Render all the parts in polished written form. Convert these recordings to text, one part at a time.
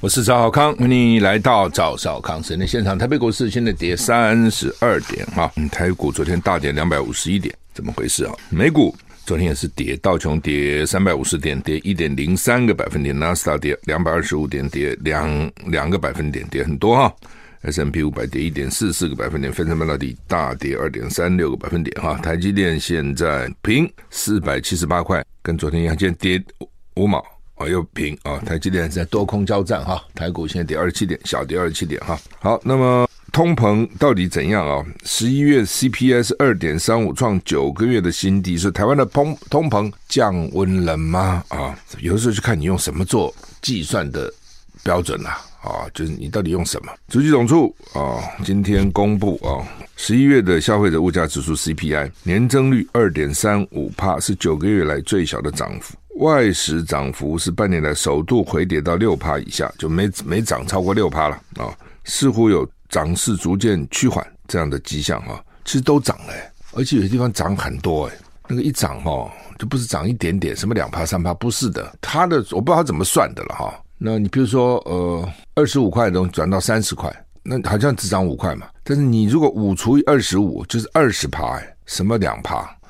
我是赵少康，欢迎来到赵少康神的现场。台北股市现在跌32点啊，台股昨天大跌251点，怎么回事啊？美股昨天也是跌，道琼跌350点，跌 1.03 个百分点，纳斯达跌225点，跌 2个百分点，跌很多啊。S&P 500 跌 1.44 个百分点，费城半导体大跌 2.36 个百分点啊。台积电现在平478块，跟昨天一样，现在跌5毛。又平啊！台积电在多空交战哈，台股现在跌27点，小跌27点哈。好，那么通膨到底怎样啊？11月 CPI 是 2.35， 创9个月的新低，所以台湾的通膨降温了吗？啊，有的时候就看你用什么做计算的标准啦、啊，就是你到底用什么？主计总处啊，今天公布啊， 11 月的消费者物价指数 CPI 年增率 2.35%， 是9个月来最小的涨幅。外食涨幅是半年来首度回跌到 6% 以下，就没涨超过 6% 了啊，似乎有涨势逐渐趋缓这样的迹象啊。其实都涨了、欸，而且有些地方涨很多哎、欸，那个一涨哦，就不是涨一点点，什么 2% 3% 不是的，它的我不知道它怎么算的了哈、啊。那你比如说25块的东西转到30块，那好像只涨5块嘛，但是你如果5除以25就是 20%、欸，什么 2%，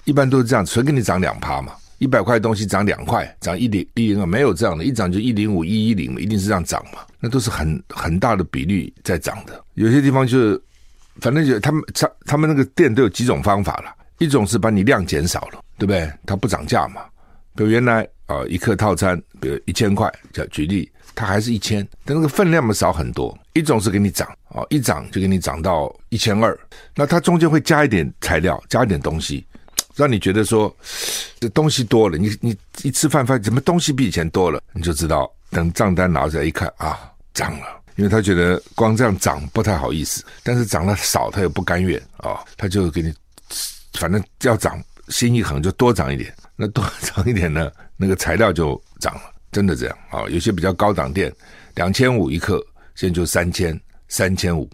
一般都是这样，谁给你涨 2% 嘛？100块东西涨2块，涨 102， 没有这样的，一涨就 105 110， 一定是这样涨嘛，那都是很大的比率在涨的。有些地方就是反正就他们那个店都有几种方法了，一种是把你量减少了，对不对？它不涨价嘛。比如原来一客套餐比如1000块，举例它还是1000，但那个分量嘛少很多。一种是给你涨一涨就给你涨到1200，那它中间会加一点材料，加一点东西，让你觉得说这东西多了，你一吃饭发现什么东西比以前多了，你就知道，等账单拿出来一看啊，涨了，因为他觉得光这样涨不太好意思，但是涨了少他又不甘愿啊，他就给你反正要涨，心一横就多涨一点，那多涨一点呢，那个材料就涨了，真的这样啊。有些比较高档店2500一克，现在就3000 3500，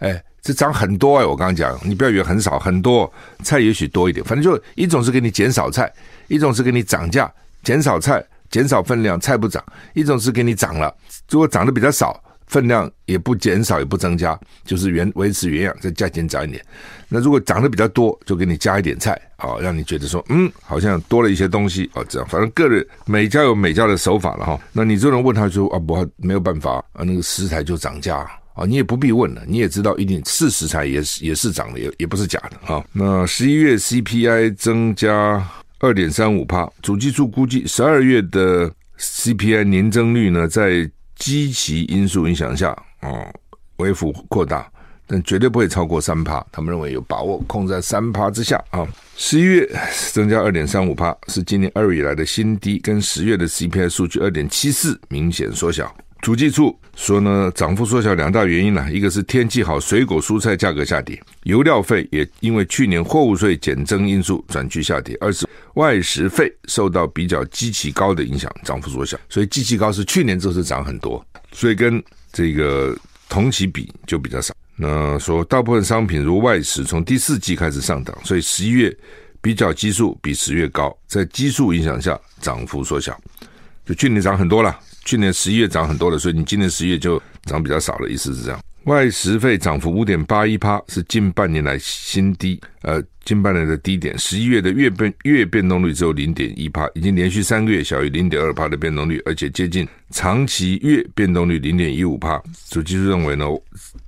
哎，这涨很多哎、欸，我刚刚讲，你不要以为很少，很多菜也许多一点，反正就一种是给你减少菜，一种是给你涨价，减少菜，减少分量，菜不涨；一种是给你涨了，如果涨得比较少，分量也不减少也不增加，就是维持原样，再价钱涨一点。那如果涨得比较多，就给你加一点菜，好让你觉得说好像多了一些东西啊，这样反正个人每家有每家的手法了哈。那你就能问他说啊，不没有办法啊，那个食材就涨价。你也不必问了，你也知道一定是食材也是涨的，也不是假的啊。那11月 CPI 增加 2.35%， 主计处估计12月的 CPI 年增率呢，在基期因素影响下微幅扩大，但绝对不会超过 3%， 他们认为有把握控在 3% 之下啊。11月增加 2.35% 是今年2月以来的新低，跟10月的 CPI 数据 2.74 明显缩小。主计处说呢，涨幅缩小两大原因啦，一个是天气好，水果蔬菜价格下跌，油料费也因为去年货物税减征因素转趋下跌；二是外食费受到比较基期高的影响，涨幅缩小。所以基期高是去年之后是涨很多，所以跟这个同期比就比较少。那说大部分商品如外食从第四季开始上涨，所以11月比较基数比10月高，在基数影响下涨幅缩小，就去年涨很多啦，去年11月涨很多了，所以你今年10月就涨比较少了，意思是这样。外食费涨幅 5.81%， 是近半年来新低，近半年的低点。11月的月变动率只有 0.1%， 已经连续3个月小于 0.2% 的变动率，而且接近长期月变动率 0.15%。 主计处认为呢，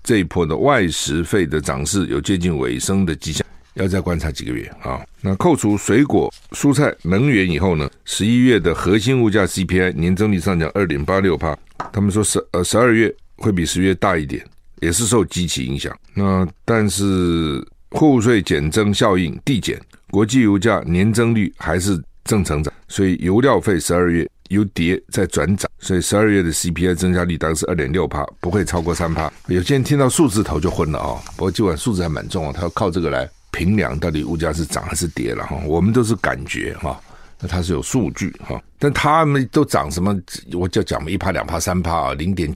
这一波的外食费的涨势有接近尾声的迹象，要再观察几个月啊。那扣除水果、蔬菜、能源以后呢，11月的核心物价 CPI 年增率上涨 2.86%， 他们说12月会比10月大一点，也是受基期影响。那但是货物税减征效应递减，国际油价年增率还是正成长，所以油料费12月由跌再转涨，所以12月的 CPI 增加率大概是 2.6%， 不会超过 3%。 有些人听到数字头就昏了啊！不过今晚数字还蛮重啊，他要靠这个来评量到底物价是涨还是跌了哈。我们都是感觉哈，那它是有数据哈，但他们都涨什么？我就讲 1%、2%、3% 啊，0.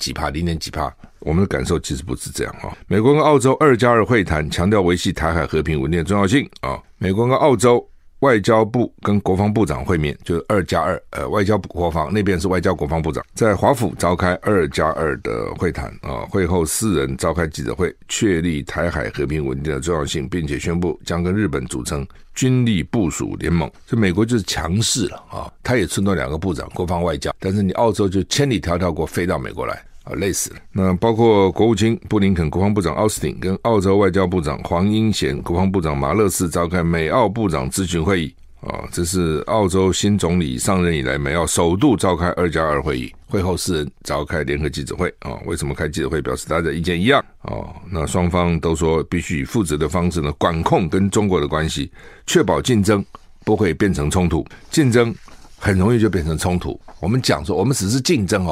几%。我们的感受其实不是这样啊。美国跟澳洲2+2会谈，强调维系台海和平稳定的重要性啊。美国跟澳洲外交部跟国防部长会面，就是2+2，外交部国防那边是外交国防部长，在华府召开2+2的会谈啊。会后四人召开记者会，确立台海和平稳定的重要性，并且宣布将跟日本组成军力部署联盟。所以美国就是强势了啊，他也出动2个部长，国防外交，但是你澳洲就千里迢迢过飞到美国来。累死了。那包括国务卿布林肯、国防部长奥斯汀跟澳洲外交部长黄英贤、国防部长马勒斯召开美澳部长咨询会议啊，这是澳洲新总理上任以来美澳首度召开2+2会议。会后四人召开联合记者会啊，为什么开记者会？表示大家意见一样啊。那双方都说必须以负责的方式呢管控跟中国的关系，确保竞争不会变成冲突。竞争很容易就变成冲突。我们讲说我们只是竞争，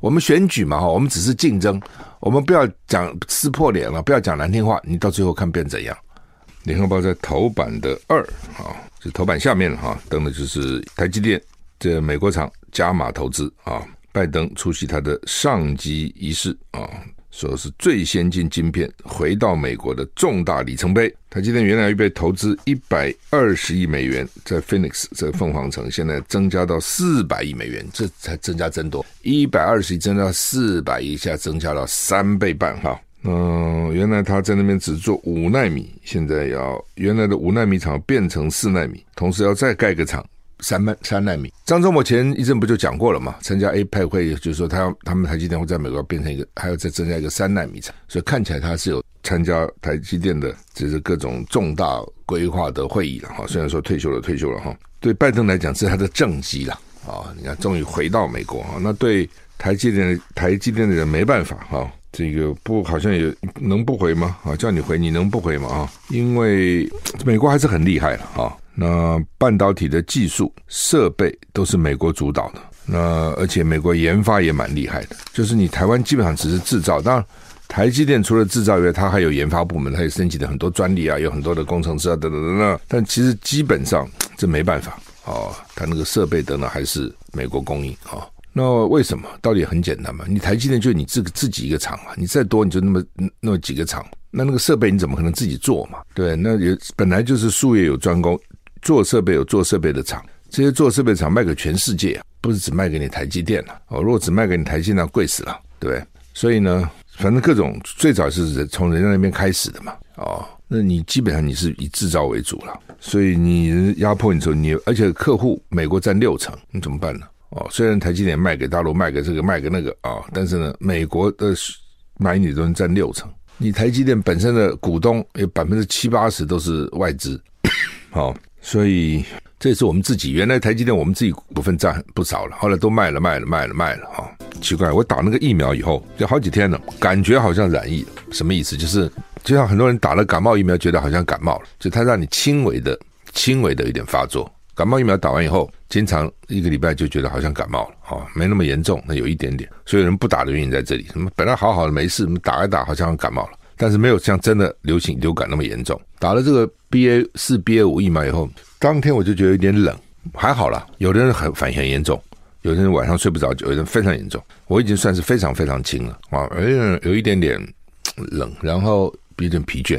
我们选举嘛，我们只是竞争，我们不要讲撕破脸了，不要讲难听话，你到最后看变怎样。联合报在头版的2啊，就头版下面啊，登的就是台积电这美国厂加码投资啊，拜登出席他的上机仪式啊，说是最先进晶片回到美国的重大里程碑。台积电原来预备投资120亿美元在 Phoenix 在凤凰城，现在增加到400亿美元，这才增加真多，120亿增加400亿，下增加了3倍半哈。原来他在那边只做5奈米，现在要原来的5奈米厂变成4奈米，同时要再盖个厂3奈米。张忠谋前一阵不就讲过了嘛？参加 APEC 会议就是说他们台积电会在美国变成一个，还要再增加一个3奈米厂，所以看起来他是有参加台积电的这是各种重大规划的会议了哈。虽然说退休了哈，对拜登来讲是他的政绩了啊。你看终于回到美国啊，那对台积电的人没办法哈。这个不好像也能不回吗？啊，叫你回你能不回吗？啊，因为美国还是很厉害了啊。那半导体的技术设备都是美国主导的，那而且美国研发也蛮厉害的，就是你台湾基本上只是制造，当然台积电除了制造以外，它还有研发部门，它也申请了很多专利啊，有很多的工程师啊等等等等，但其实基本上这没办法哦，它那个设备等等还是美国供应啊。那为什么？道理很简单嘛，你台积电就你自己一个厂啊，你再多你就那么几个厂，那个设备你怎么可能自己做嘛？对，那也本来就是术业有专攻。做设备有做设备的厂，这些做设备厂卖给全世界，不是只卖给你台积电了哦。如果只卖给你台积电，贵死了，对不对？所以呢，反正各种最早是从人家那边开始的嘛。哦，那你基本上你是以制造为主了，所以你压迫你说你，而且客户美国占60%，你怎么办呢？哦，虽然台积电卖给大陆，卖给这个，卖给那个啊，哦，但是呢，美国的买你的东西占60%，你台积电本身的股东有70-80%都是外资，好。哦，所以这也是我们自己，原来台积电我们自己股份占不少了，后来都卖了啊。奇怪，我打那个疫苗以后就好几天了，感觉好像染疫了。什么意思？就像很多人打了感冒疫苗觉得好像感冒了，就它让你轻微的有点发作。感冒疫苗打完以后经常一个礼拜就觉得好像感冒了啊，没那么严重，那有一点点。所以人不打的原因在这里，什么本来好好的没事，打一打好像感冒了。但是没有像真的流行流感那么严重。打了这个 B.A.4 B.A.5 疫苗以后，当天我就觉得有点冷，还好啦。有的人很严重，有的人晚上睡不着，有的人非常严重。我已经算是非常非常轻了啊，有一点点冷，然后有点疲倦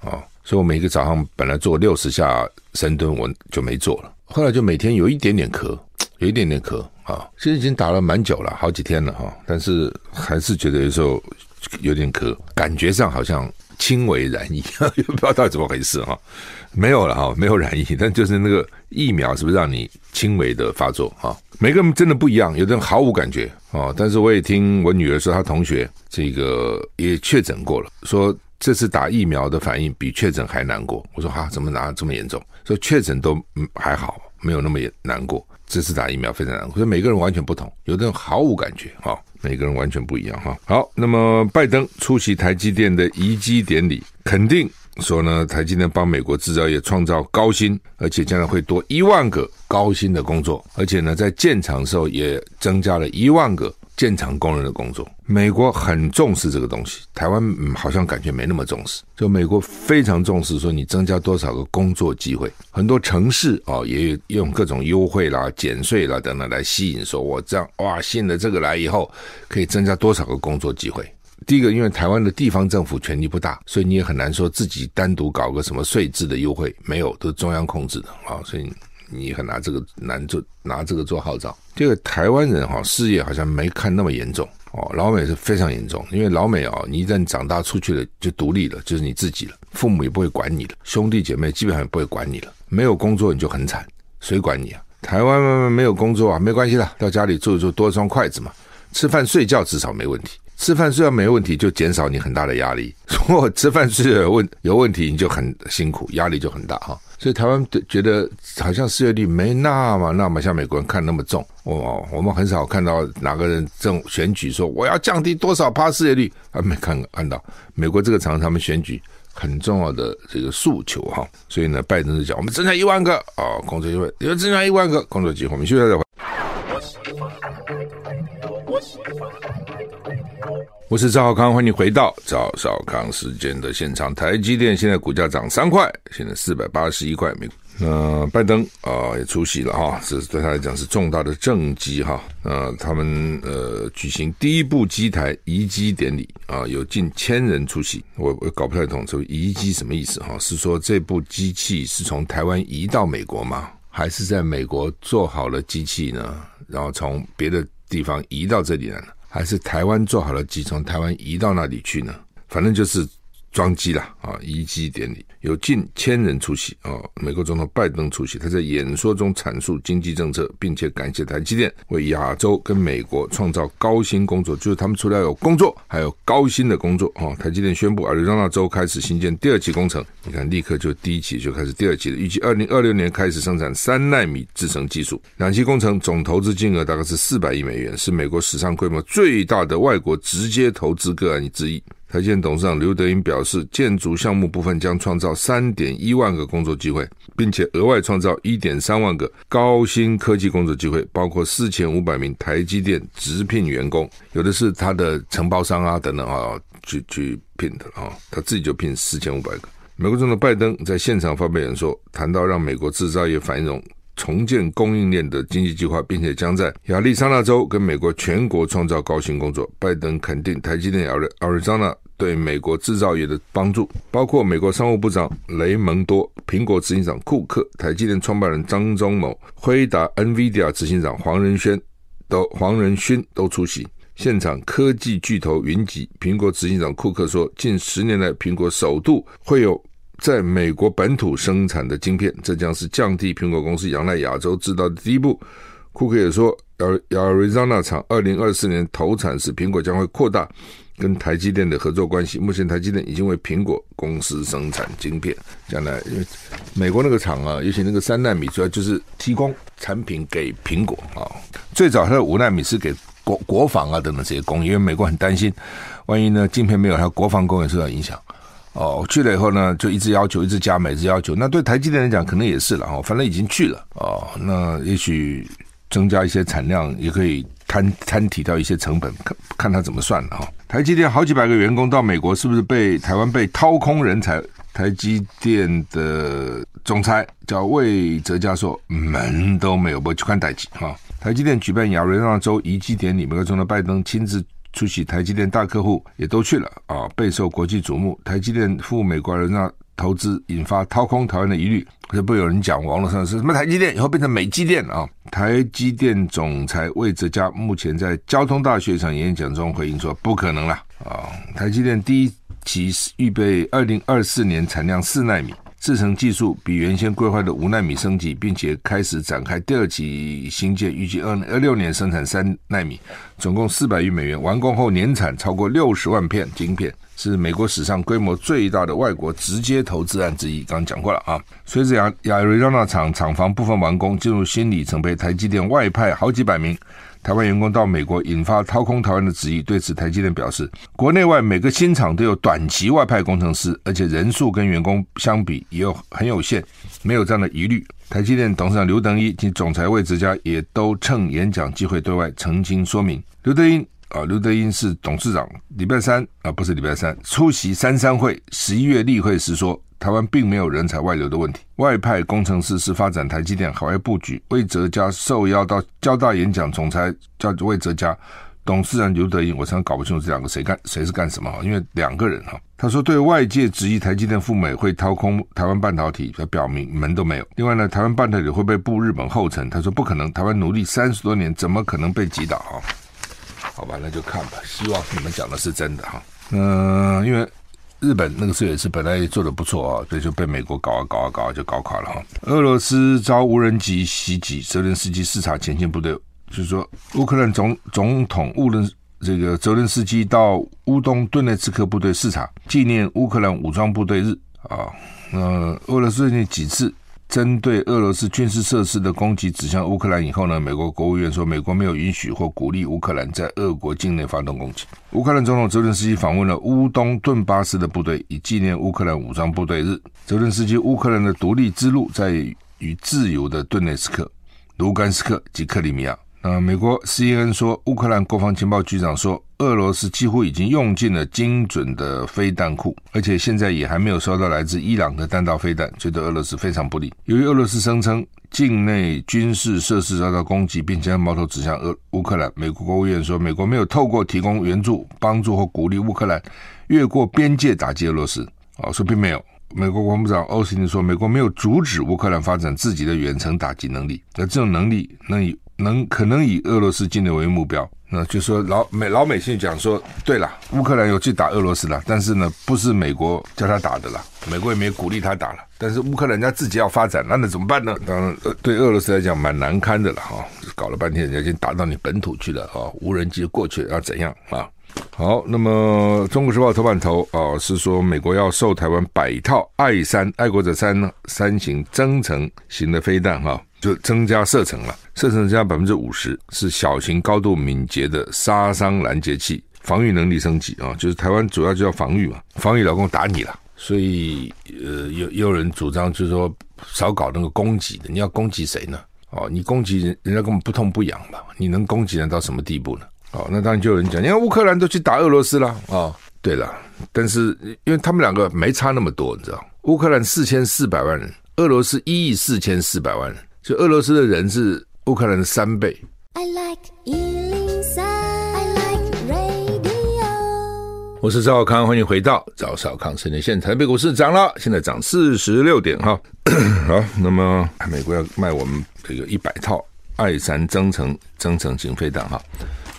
啊。所以我每一个早上本来做60下深蹲，我就没做了。后来就每天有一点点咳啊。其实已经打了蛮久了，好几天了哈，但是还是觉得有时候有点咳，感觉上好像轻微染疫，也不知道到底怎么回事哈。没有了哈，没有染疫，但就是那个疫苗是不是让你轻微的发作哈？每个人真的不一样，有的人毫无感觉哦。但是我也听我女儿说，她同学这个也确诊过了，说这次打疫苗的反应比确诊还难过。我说哈，怎么拿这么严重？说确诊都还好，没有那么难过，这次打疫苗非常难过。所以每个人完全不同，有的人毫无感觉哈。每个人完全不一样哈。好，那么拜登出席台积电的移机典礼，肯定说呢，台积电帮美国制造业创造高薪，而且将来会多1万个高薪的工作，而且呢，在建厂的时候也增加了1万个建厂工人的工作。美国很重视这个东西，台湾好像感觉没那么重视。就美国非常重视说你增加多少个工作机会，很多城市也用各种优惠啦、减税啦等等来吸引，说我这样哇，信了这个来以后可以增加多少个工作机会。第一个，因为台湾的地方政府权力不大，所以你也很难说自己单独搞个什么税制的优惠，没有，都是中央控制的所以你很拿这个做号召。这个台湾人失业好像没看那么严重老美是非常严重，因为老美你一旦长大出去了就独立了，就是你自己了，父母也不会管你了，兄弟姐妹基本上也不会管你了，没有工作你就很惨，谁管你啊？台湾没有工作没关系啦，到家里住一住，多一双筷子嘛，吃饭睡觉至少没问题。吃饭睡觉没问题就减少你很大的压力，如果吃饭睡觉有问题你就很辛苦，压力就很大所以台湾觉得好像失业率没那么像美国人看那么重我们很少看到哪个人这种选举说我要降低多少%失业率没看到。美国这个常常他们选举很重要的这个诉求所以呢拜登就讲我们增加1万个工作机会，又增加1万个工作机会。我们休息再回我是赵少康，欢迎回到赵少康时间的现场。台积电现在股价涨3块，现在481块。拜登也出席了这对他来讲是重大的政绩他们举行第一部机台移机典礼有近1000人出席。我搞不太懂这移机什么意思是说这部机器是从台湾移到美国吗？还是在美国做好了机器呢，然后从别的地方移到这里来呢？还是台湾做好了机，从台湾移到那里去呢？反正就是装机啦移机典礼有近1000人出席美国总统拜登出席，他在演说中阐述经济政策，并且感谢台积电为亚洲跟美国创造高薪工作，就是他们除了有工作还有高薪的工作台积电宣布Arizona州开始新建第2期工程，你看立刻就第1期就开始第2期了，预计2026年开始生产3奈米制程技术。2期工程总投资金额大概是400亿美元，是美国史上规模最大的外国直接投资个案之一。台积电董事长刘德音表示，建筑项目部分将创造 3.1 万个工作机会，并且额外创造 1.3 万个高薪科技工作机会，包括4500名台积电直聘员工，有的是他的承包商等等去聘的他自己就聘4500个。美国总统拜登在现场发表演说，谈到让美国制造业繁荣重建供应链的经济计划，并且将在亚利桑那州跟美国全国创造高薪工作。拜登肯定台积电 Arizona 对美国制造业的帮助，包括美国商务部长雷蒙多、苹果执行长库克、台积电创办人张忠谋、辉达 NVIDIA 执行长黄仁勋都出席。现场科技巨头云集，苹果执行长库克说，近10年来苹果首度会有在美国本土生产的晶片，这将是降低苹果公司仰赖亚洲制造的第一步。库克也说， Arizona 厂2024年投产时，苹果将会扩大跟台积电的合作关系，目前台积电已经为苹果公司生产晶片。将来因为美国那个厂尤其那个3奈米主要就是提供产品给苹果最早它的5奈米是给国防等等这些工业，因为美国很担心万一呢晶片没有，它国防工业受到影响去了以后呢，就一直要求，一直加码，一直要求。那对台积电来讲，可能也是了反正已经去了那也许增加一些产量，也可以摊提到一些成本，看他怎么算了台积电好几百个员工到美国，是不是台湾被掏空人才？台积电的总裁叫魏哲家说，门都没有，不去看台积台积电举办亚利桑那州移机典礼，美国总统拜登亲自出席，台积电大客户也都去了备受国际瞩目。台积电赴美国人投资引发掏空台湾的疑虑，这不有人讲网络上是什么台积电以后变成美积电台积电总裁魏哲家目前在交通大学上演讲中回应说，不可能了台积电第一期预备2024年产量4奈米制程技术，比原先规划的5奈米升级，并且开始展开第2期新建，预计2026年生产3奈米，总共400亿美元，完工后年产超过60万片晶片，是美国史上规模最大的外国直接投资案之一。刚刚讲过了随着亚利桑那厂房部分完工进入新里程碑，台积电外派好几百名台湾员工到美国，引发掏空台湾的质疑。对此，台积电表示，国内外每个新厂都有短期外派工程师，而且人数跟员工相比也有很有限，没有这样的疑虑。台积电董事长刘德音及总裁魏哲嘉也都趁演讲机会对外澄清说明。刘德音是董事长，礼拜三出席33会11月例会时说，台湾并没有人才外流的问题，外派工程师是发展台积电海外布局。魏哲嘉受邀到交大演讲，总裁叫魏哲嘉，董事长刘德音，我常常搞不清楚这两个谁是干什么，因为两个人哈。他说，对外界质疑台积电赴美会掏空台湾半导体，他表明门都没有。另外呢，台湾半导体会不会步日本后尘？他说不可能，台湾努力30多年，怎么可能被击倒啊？好吧，那就看吧，希望你们讲的是真的哈。因为日本那个时候也是本来做的不错啊，对，就被美国搞啊就搞垮了哈。俄罗斯遭无人机袭击，泽连斯基视察前线部队，就是说乌克兰总统泽连斯基到乌东顿内茨克部队视察，纪念乌克兰武装部队日啊。俄罗斯最近几次针对俄罗斯军事设施的攻击指向乌克兰以后呢，美国国务院说美国没有允许或鼓励乌克兰在俄国境内发动攻击。乌克兰总统泽连斯基访问了乌东顿巴斯的部队，以纪念乌克兰武装部队日。泽连斯基乌克兰的独立之路在于自由的顿内斯克、卢甘斯克及克里米亚。美国 CNN 说，乌克兰国防情报局长说，俄罗斯几乎已经用尽了精准的飞弹库，而且现在也还没有收到来自伊朗的弹道飞弹，所以对俄罗斯非常不利。由于俄罗斯声称境内军事设施遭到攻击，并将矛头指向乌克兰，美国国务院说，美国没有透过提供援助、帮助或鼓励乌克兰越过边界打击俄罗斯，说并没有。美国国防部长奥斯汀说，美国没有阻止乌克兰发展自己的远程打击能力，而这种能力可能以俄罗斯境内为目标。那就说老美现在讲说，对了，乌克兰有去打俄罗斯了，但是呢，不是美国叫他打的了，美国也没鼓励他打了，但是乌克兰人家自己要发展，那怎么办呢？当然，对俄罗斯来讲蛮难堪的了哈，搞了半天人家已经打到你本土去了啊，无人机过去要怎样啊？好，那么《中国时报》头版头啊，是说美国要售台湾100套爱国者三型增程型的飞弹哈。就增加射程了，射程加 50%， 是小型高度敏捷的杀伤拦截器，防御能力升级啊，就是台湾主要就要防御嘛，防御老公打你了，所以有人主张就是说少搞那个攻击的，你要攻击谁呢？哦，你攻击人家根本不痛不痒嘛，你能攻击人到什么地步呢？哦，那当然就有人讲，你看乌克兰都去打俄罗斯了啊，哦，对了，但是因为他们两个没差那么多，你知道，乌克兰4400万人，俄罗斯14400万人。就俄罗斯的人是乌克兰的3倍。I like 103, I like radio。 我是赵康，欢迎回到赵少康生的现场。台北股市涨了，现在涨46点哈。好，那么美国要卖我们这个100套爱三增程型飞弹哈。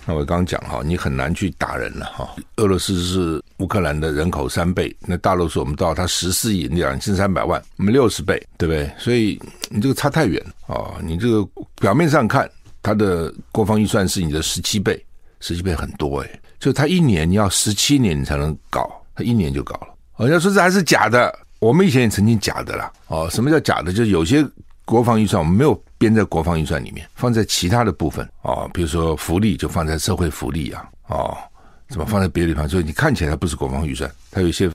那我刚讲哈，你很难去打人了哈。俄罗斯是乌克兰的人口3倍，那大陆是我们到它14亿，你讲2300万，我们60倍，对不对？所以你这个差太远啊，哦！你这个表面上看，它的国防预算是你的17倍，17倍很多哎，就它一年你要17年你才能搞，它一年就搞了。人家说这还是假的，我们以前也曾经假的啦。哦，什么叫假的？就是有些国防预算我们没有编在国防预算里面，放在其他的部分啊，哦，比如说福利就放在社会福利啊，哦，怎么放在别的地方？所以你看起来它不是国防预算，它有一些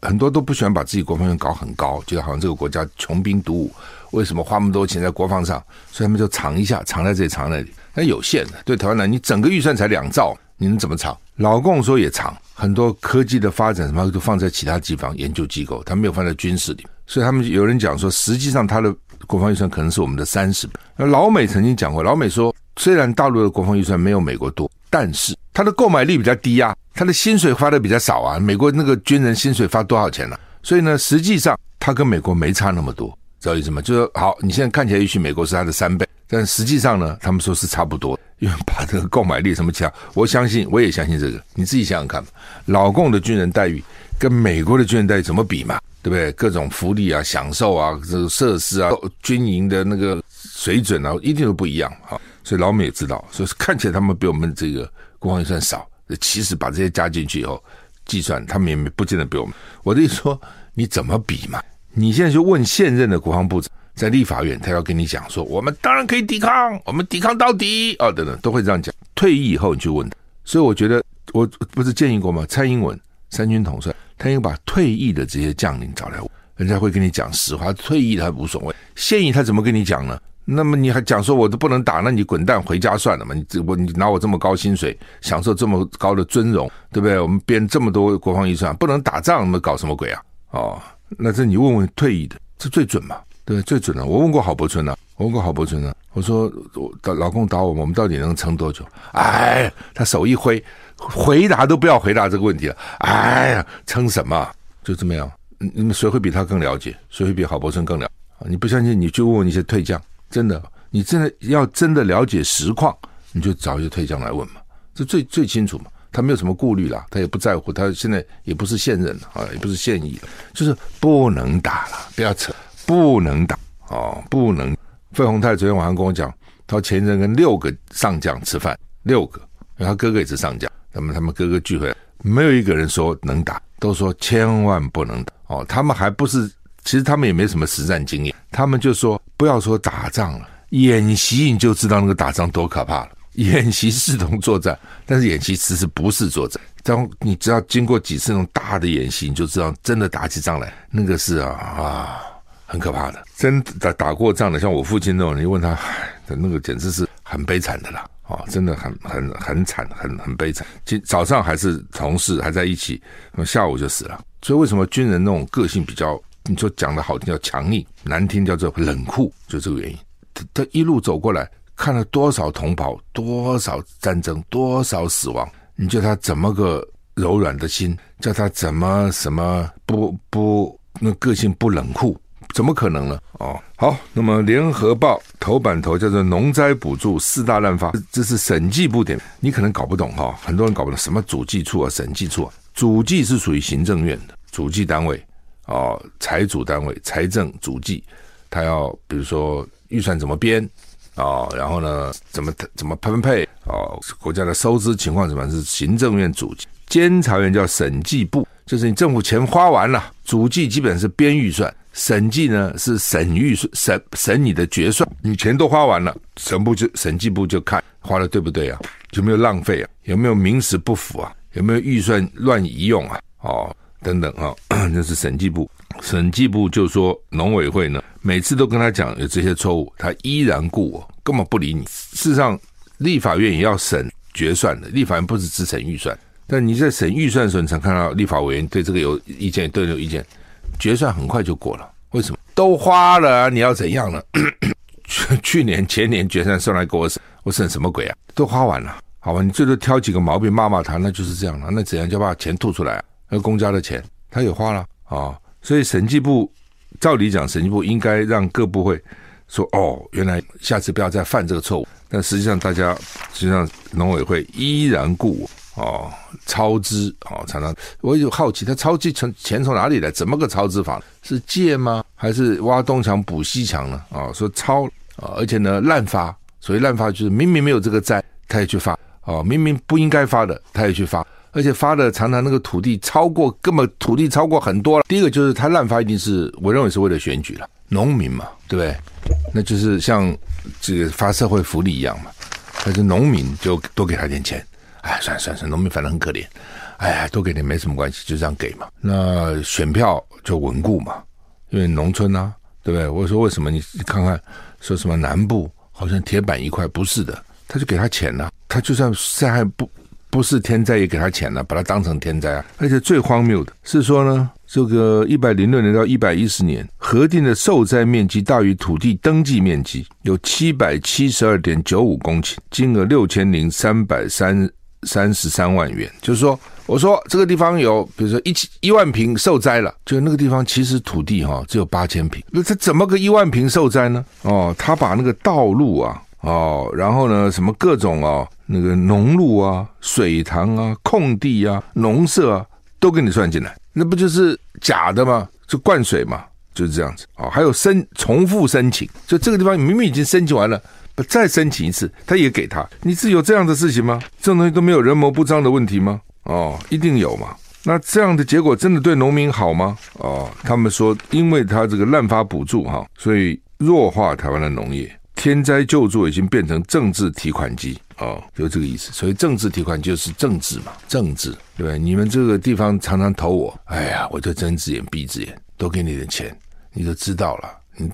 很多都不喜欢把自己国防预算搞很高，觉得好像这个国家穷兵黩武，为什么花那么多钱在国防上？所以他们就藏一下，藏在这里，藏在那里，那有限的。对台湾来，你整个预算才2兆，你能怎么藏？老共说也藏，很多科技的发展什么都放在其他地方研究机构，他没有放在军事里。所以他们有人讲说，实际上他的国防预算可能是我们的30倍。老美曾经讲过，老美说虽然大陆的国防预算没有美国多，但是他的购买力比较低啊，他的薪水发的比较少啊，美国那个军人薪水发多少钱啊，所以呢实际上他跟美国没差那么多，知道意思吗？就是好，你现在看起来也许美国是他的3倍，但实际上呢他们说是差不多，因为把这个购买力什么强，我也相信这个，你自己想想看嘛，老共的军人待遇跟美国的军人待遇怎么比嘛，对不对？各种福利啊、享受啊、这个设施啊、军营的那个水准啊，一定都不一样啊。所以老美也知道，所以看起来他们比我们这个国防预算少，其实把这些加进去以后计算，他们也不见得比我们。我的意思说，你怎么比嘛？你现在就问现任的国防部长，在立法院他要跟你讲说我们当然可以抵抗，我们抵抗到底啊、哦，等等都会这样讲。退役以后你去问他，所以我觉得我不是建议过吗？蔡英文三军统帅，他应该把退役的这些将领找来，人家会跟你讲实话。退役他无所谓，现役他怎么跟你讲呢？那么你还讲说我都不能打，那你滚蛋回家算了嘛！你拿我这么高薪水，享受这么高的尊荣，对不对？我们编这么多国防预算，不能打仗，那么搞什么鬼啊？哦，那这你问问退役的，这最准嘛，对不对？最准了。我问过郝柏村啊，我说我老公打我们到底能撑多久？哎，他手一挥，回答都不要回答这个问题了。哎呀，撑什么？就这么样。你们谁会比他更了解？谁会比郝柏村更了解？你不相信，你去问问一些退将。真的，你真的要真的了解实况，你就找一些退将来问嘛，这最清楚嘛。他没有什么顾虑啦，他也不在乎，他现在也不是现任啊，也不是现役，就是不能打了，不要扯，不能打哦，不能。费鸿泰昨天晚上跟我讲，他前一阵跟6个上将吃饭，6个，然后他哥哥也是上将，他们哥哥聚会，没有一个人说能打，都说千万不能打哦，他们还不是。其实他们也没什么实战经验，他们就说不要说打仗了，演习你就知道那个打仗多可怕了。演习视同作战，但是演习其实不是作战。当你只要经过几次那种大的演习，你就知道真的打起仗来那个是很可怕的。真打过仗的，像我父亲那种人，你问他那个简直是很悲惨的啦，真的很惨，很悲惨。早上还是同事还在一起，下午就死了。所以为什么军人那种个性比较，你说讲的好听叫强硬，难听叫做冷酷，就这个原因。他一路走过来，看了多少同袍，多少战争，多少死亡，你叫他怎么个柔软的心，叫他怎么什么不那个性不冷酷，怎么可能呢？好，那么联合报头版头叫做农灾补助4大滥发，这是审计部点，你可能搞不懂哈，很多人搞不懂什么主计处啊、审计处啊，主计是属于行政院的主计单位。财主单位财政主计，他要比如说预算怎么编然后呢怎么分配国家的收支情况怎么样，是行政院主计。监察院叫审计部，就是你政府钱花完了，主计基本是编预算，审计呢是审预算，审你的决算，你钱都花完了，审计部就看花的对不对啊，有没有浪费啊，有没有名实不符啊，有没有预算乱移用啊等等这是审计部。审计部就说农委会呢，每次都跟他讲有这些错误，他依然顾我，根本不理你。事实上立法院也要审决算的，立法院不是只审预算，但你在审预算的时候，你常看到立法委员对这个有意见，对这个有意见，决算很快就过了。为什么？都花了啊，你要怎样呢？去年前年决算送来给我审，我审什么鬼啊？都花完了，好吧，你最多挑几个毛病骂骂他，那就是这样了，那怎样就把钱吐出来啊？那公家的钱他也花了所以审计部照理讲，审计部应该让各部会说原来下次不要再犯这个错误，但实际上实际上农委会依然顾超支常常我有好奇，他超支钱从哪里来？怎么个超支法？是借吗？还是挖东墙补西墙呢？说超而且呢滥发，所以滥发就是明明没有这个灾他也去发明明不应该发的他也去发。而且发的常常那个土地超过，根本土地超过很多了。第一个就是他滥发，一定是我认为是为了选举了，农民嘛，对不对？那就是像这个发社会福利一样嘛，但是农民就多给他点钱，哎，算，农民反正很可怜，哎呀，多给点没什么关系，就这样给嘛。那选票就稳固嘛，因为农村啊，对不对？我说为什么你看看说什么南部好像铁板一块，不是的，他就给他钱了，他就算灾害不是天灾也给他钱了，把他当成天灾啊！而且最荒谬的是说呢，这个106年到110年核定的受灾面积大于土地登记面积有 772.95 公顷，金额6333万元。就是说我说这个地方有比如说1万坪受灾了，就那个地方其实土地只有8000坪，那这怎么个1万坪受灾呢？他把那个道路啊然后呢什么各种那个农路啊、水塘啊、空地啊、农舍啊都给你算进来，那不就是假的吗？就灌水嘛，就是这样子还有重复申请，就这个地方明明已经申请完了，再申请一次他也给他，你是有这样的事情吗？这种东西都没有人谋不臧的问题吗？一定有嘛。那这样的结果真的对农民好吗？他们说因为他这个滥发补助所以弱化台湾的农业，天灾救助已经变成政治提款机哦，就这个意思。所以政治提款就是政治嘛，政治对不对？你们这个地方常常投我，哎呀，我就睁只眼闭只眼，多给你点钱，你就知道了，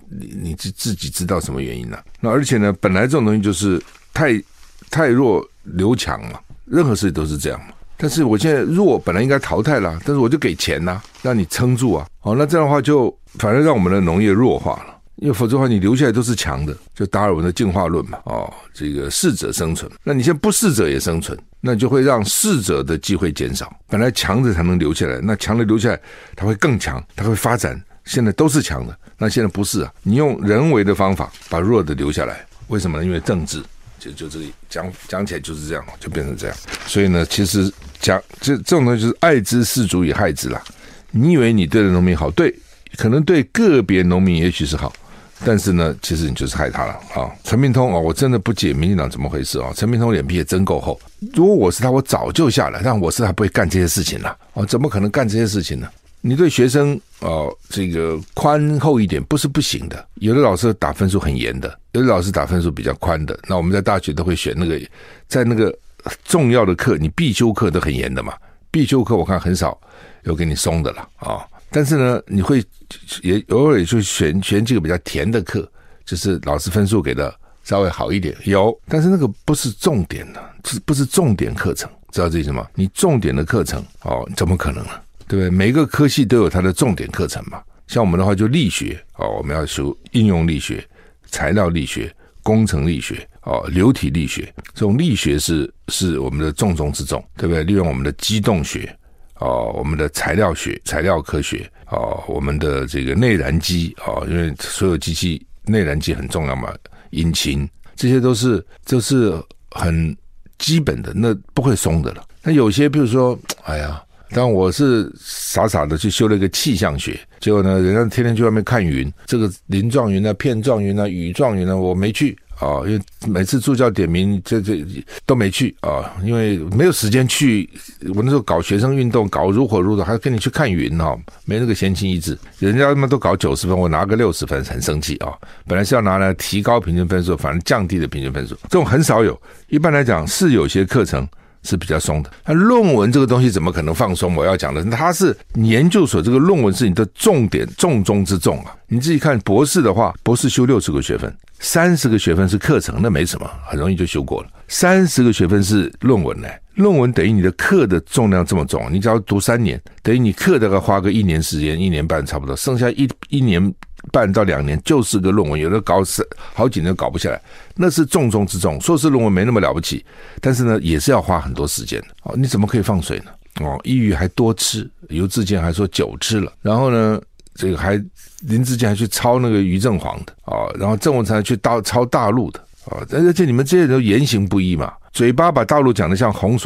你自己知道什么原因了、啊。那而且呢，本来这种东西就是太弱留强嘛，任何事都是这样嘛。但是我现在弱本来应该淘汰啦，但是我就给钱啦、啊，让你撑住啊。哦，那这样的话就反而让我们的农业弱化了。因为否则的话你留下来都是强的，就达尔文的进化论嘛，哦，这个适者生存。那你现在不适者也生存，那就会让适者的机会减少，本来强的才能留下来，那强的留下来它会更强，它会发展，现在都是强的，那现在不是啊，你用人为的方法把弱的留下来，为什么呢？因为政治就这里讲起来就是这样，就变成这样。所以呢，其实讲这种东西就是爱之是足以害之啦。你以为你对农民好，对，可能对个别农民也许是好，但是呢，其实你就是害他了啊！陈明通啊，我真的不解民进党怎么回事啊！陈明通脸皮也真够厚，如果我是他，我早就下来，但我是他不会干这些事情了啊！怎么可能干这些事情呢？你对学生啊，这个宽厚一点不是不行的。有的老师打分数很严的，有的老师打分数比较宽的。那我们在大学都会选那个，在那个重要的课，你必修课都很严的嘛。必修课我看很少有给你松的了啊。但是呢，你会也偶尔就选几个比较甜的课，就是老师分数给的稍微好一点，有，但是那个不是重点的、啊，不是重点课程，知道这意思吗？你重点的课程哦，怎么可能呢、啊？对不对？每个科系都有它的重点课程嘛。像我们的话就力学哦，我们要修应用力学、材料力学、工程力学哦、流体力学，这种力学是我们的重中之重，对不对？利用我们的机动学。哦，我们的材料科学，哦，我们的这个内燃机，哦，因为所有机器内燃机很重要嘛，引擎这些都是很基本的，那不会松的了。那有些比如说，哎呀，当我是傻傻的去修了一个气象学，结果呢，人家天天去外面看云，这个鳞状云啊、片状云啊、羽状云啊，我没去。哦，因为每次助教点名这都没去啊、哦，因为没有时间去。我那时候搞学生运动，搞如火如荼，还跟你去看云哈、哦，没那个闲情逸致。人家他们都搞90分，我拿个60分，很生气啊、哦。本来是要拿来提高平均分数，反而降低的平均分数，这种很少有。一般来讲是有些课程是比较松的。那论文这个东西怎么可能放松？我要讲的，它是研究所这个论文是你的重点，重中之重啊。你自己看博士的话，博士修60个学分。30个学分是课程，那没什么，很容易就修过了。30个学分是论文呢，论文等于你的课的重量这么重，你只要读3年，等于你课大概花个1年时间，1年半差不多，剩下1年半到2年就是个论文，有的搞好几年搞不下来，那是重中之重。硕士论文没那么了不起，但是呢，也是要花很多时间的。哦，你怎么可以放水呢？哦，抑郁还多吃，游志健还说9吃了，然后呢？这个还林志坚还去抄那个俞正煌的啊、哦，然后郑文灿去抄大陆的啊、哦，而且你们这些人都言行不一嘛，嘴巴把大陆讲得像洪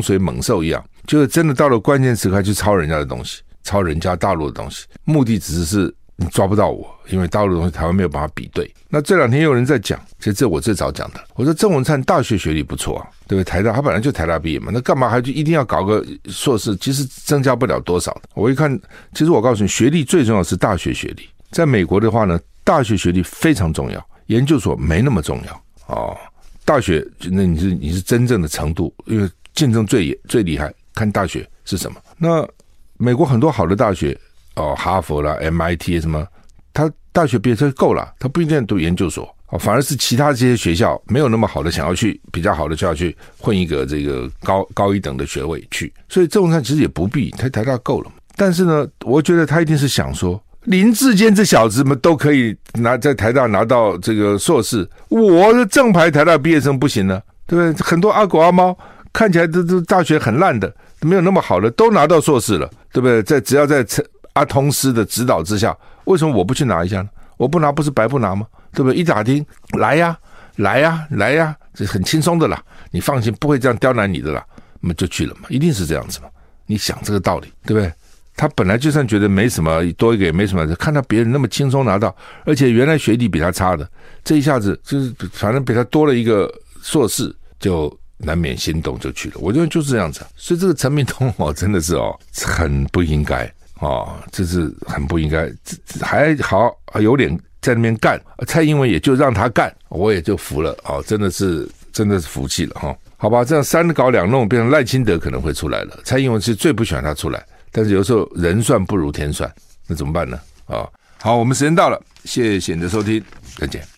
水猛兽一样，就是真的到了关键时刻还去抄人家的东西，抄人家大陆的东西，目的只是你抓不到我，因为大陆的东西台湾没有办法比对。那这2天有人在讲，其实这我最早讲的，我说郑文灿大学学历不错啊，对不对？台大他本来就台大毕业嘛，那干嘛还就一定要搞个硕士？其实增加不了多少。我一看，其实我告诉你，学历最重要是大学学历。在美国的话呢，大学学历非常重要，研究所没那么重要哦。大学那你是真正的程度，因为竞争最厉害，看大学是什么。那美国很多好的大学哦，哈佛啦、MIT 什么。他大学毕业就够了，他不一定读研究所、哦、反而是其他这些学校没有那么好的想要去比较好的就要去混一个这个高一等的学位去，所以郑文灿其实也不必，他台大够了。但是呢，我觉得他一定是想说，林志坚这小子们都可以在台大拿到这个硕士，我的正牌台大毕业生不行呢，对不对？很多阿狗阿猫看起来都大学很烂的，没有那么好的都拿到硕士了，对不对？只要在阿通师的指导之下，为什么我不去拿一下呢？我不拿不是白不拿吗？对不对？一打听，来呀，这很轻松的啦，你放心，不会这样刁难你的啦，那么就去了嘛，一定是这样子嘛。你想这个道理，对不对？他本来就算觉得没什么，多一个也没什么，看到别人那么轻松拿到，而且原来学历比他差的，这一下子就是反正比他多了一个硕士，就难免心动就去了。我觉得就是这样子、啊，所以这个陈明通哦，真的是哦，很不应该。哦，这是很不应该，还好有脸在那边干，蔡英文也就让他干，我也就服了啊，真的是服气了哈。好吧，这样三搞两弄，变成赖清德可能会出来了。蔡英文是最不喜欢他出来，但是有时候人算不如天算，那怎么办呢？啊，好，我们时间到了，谢谢你的收听，再见。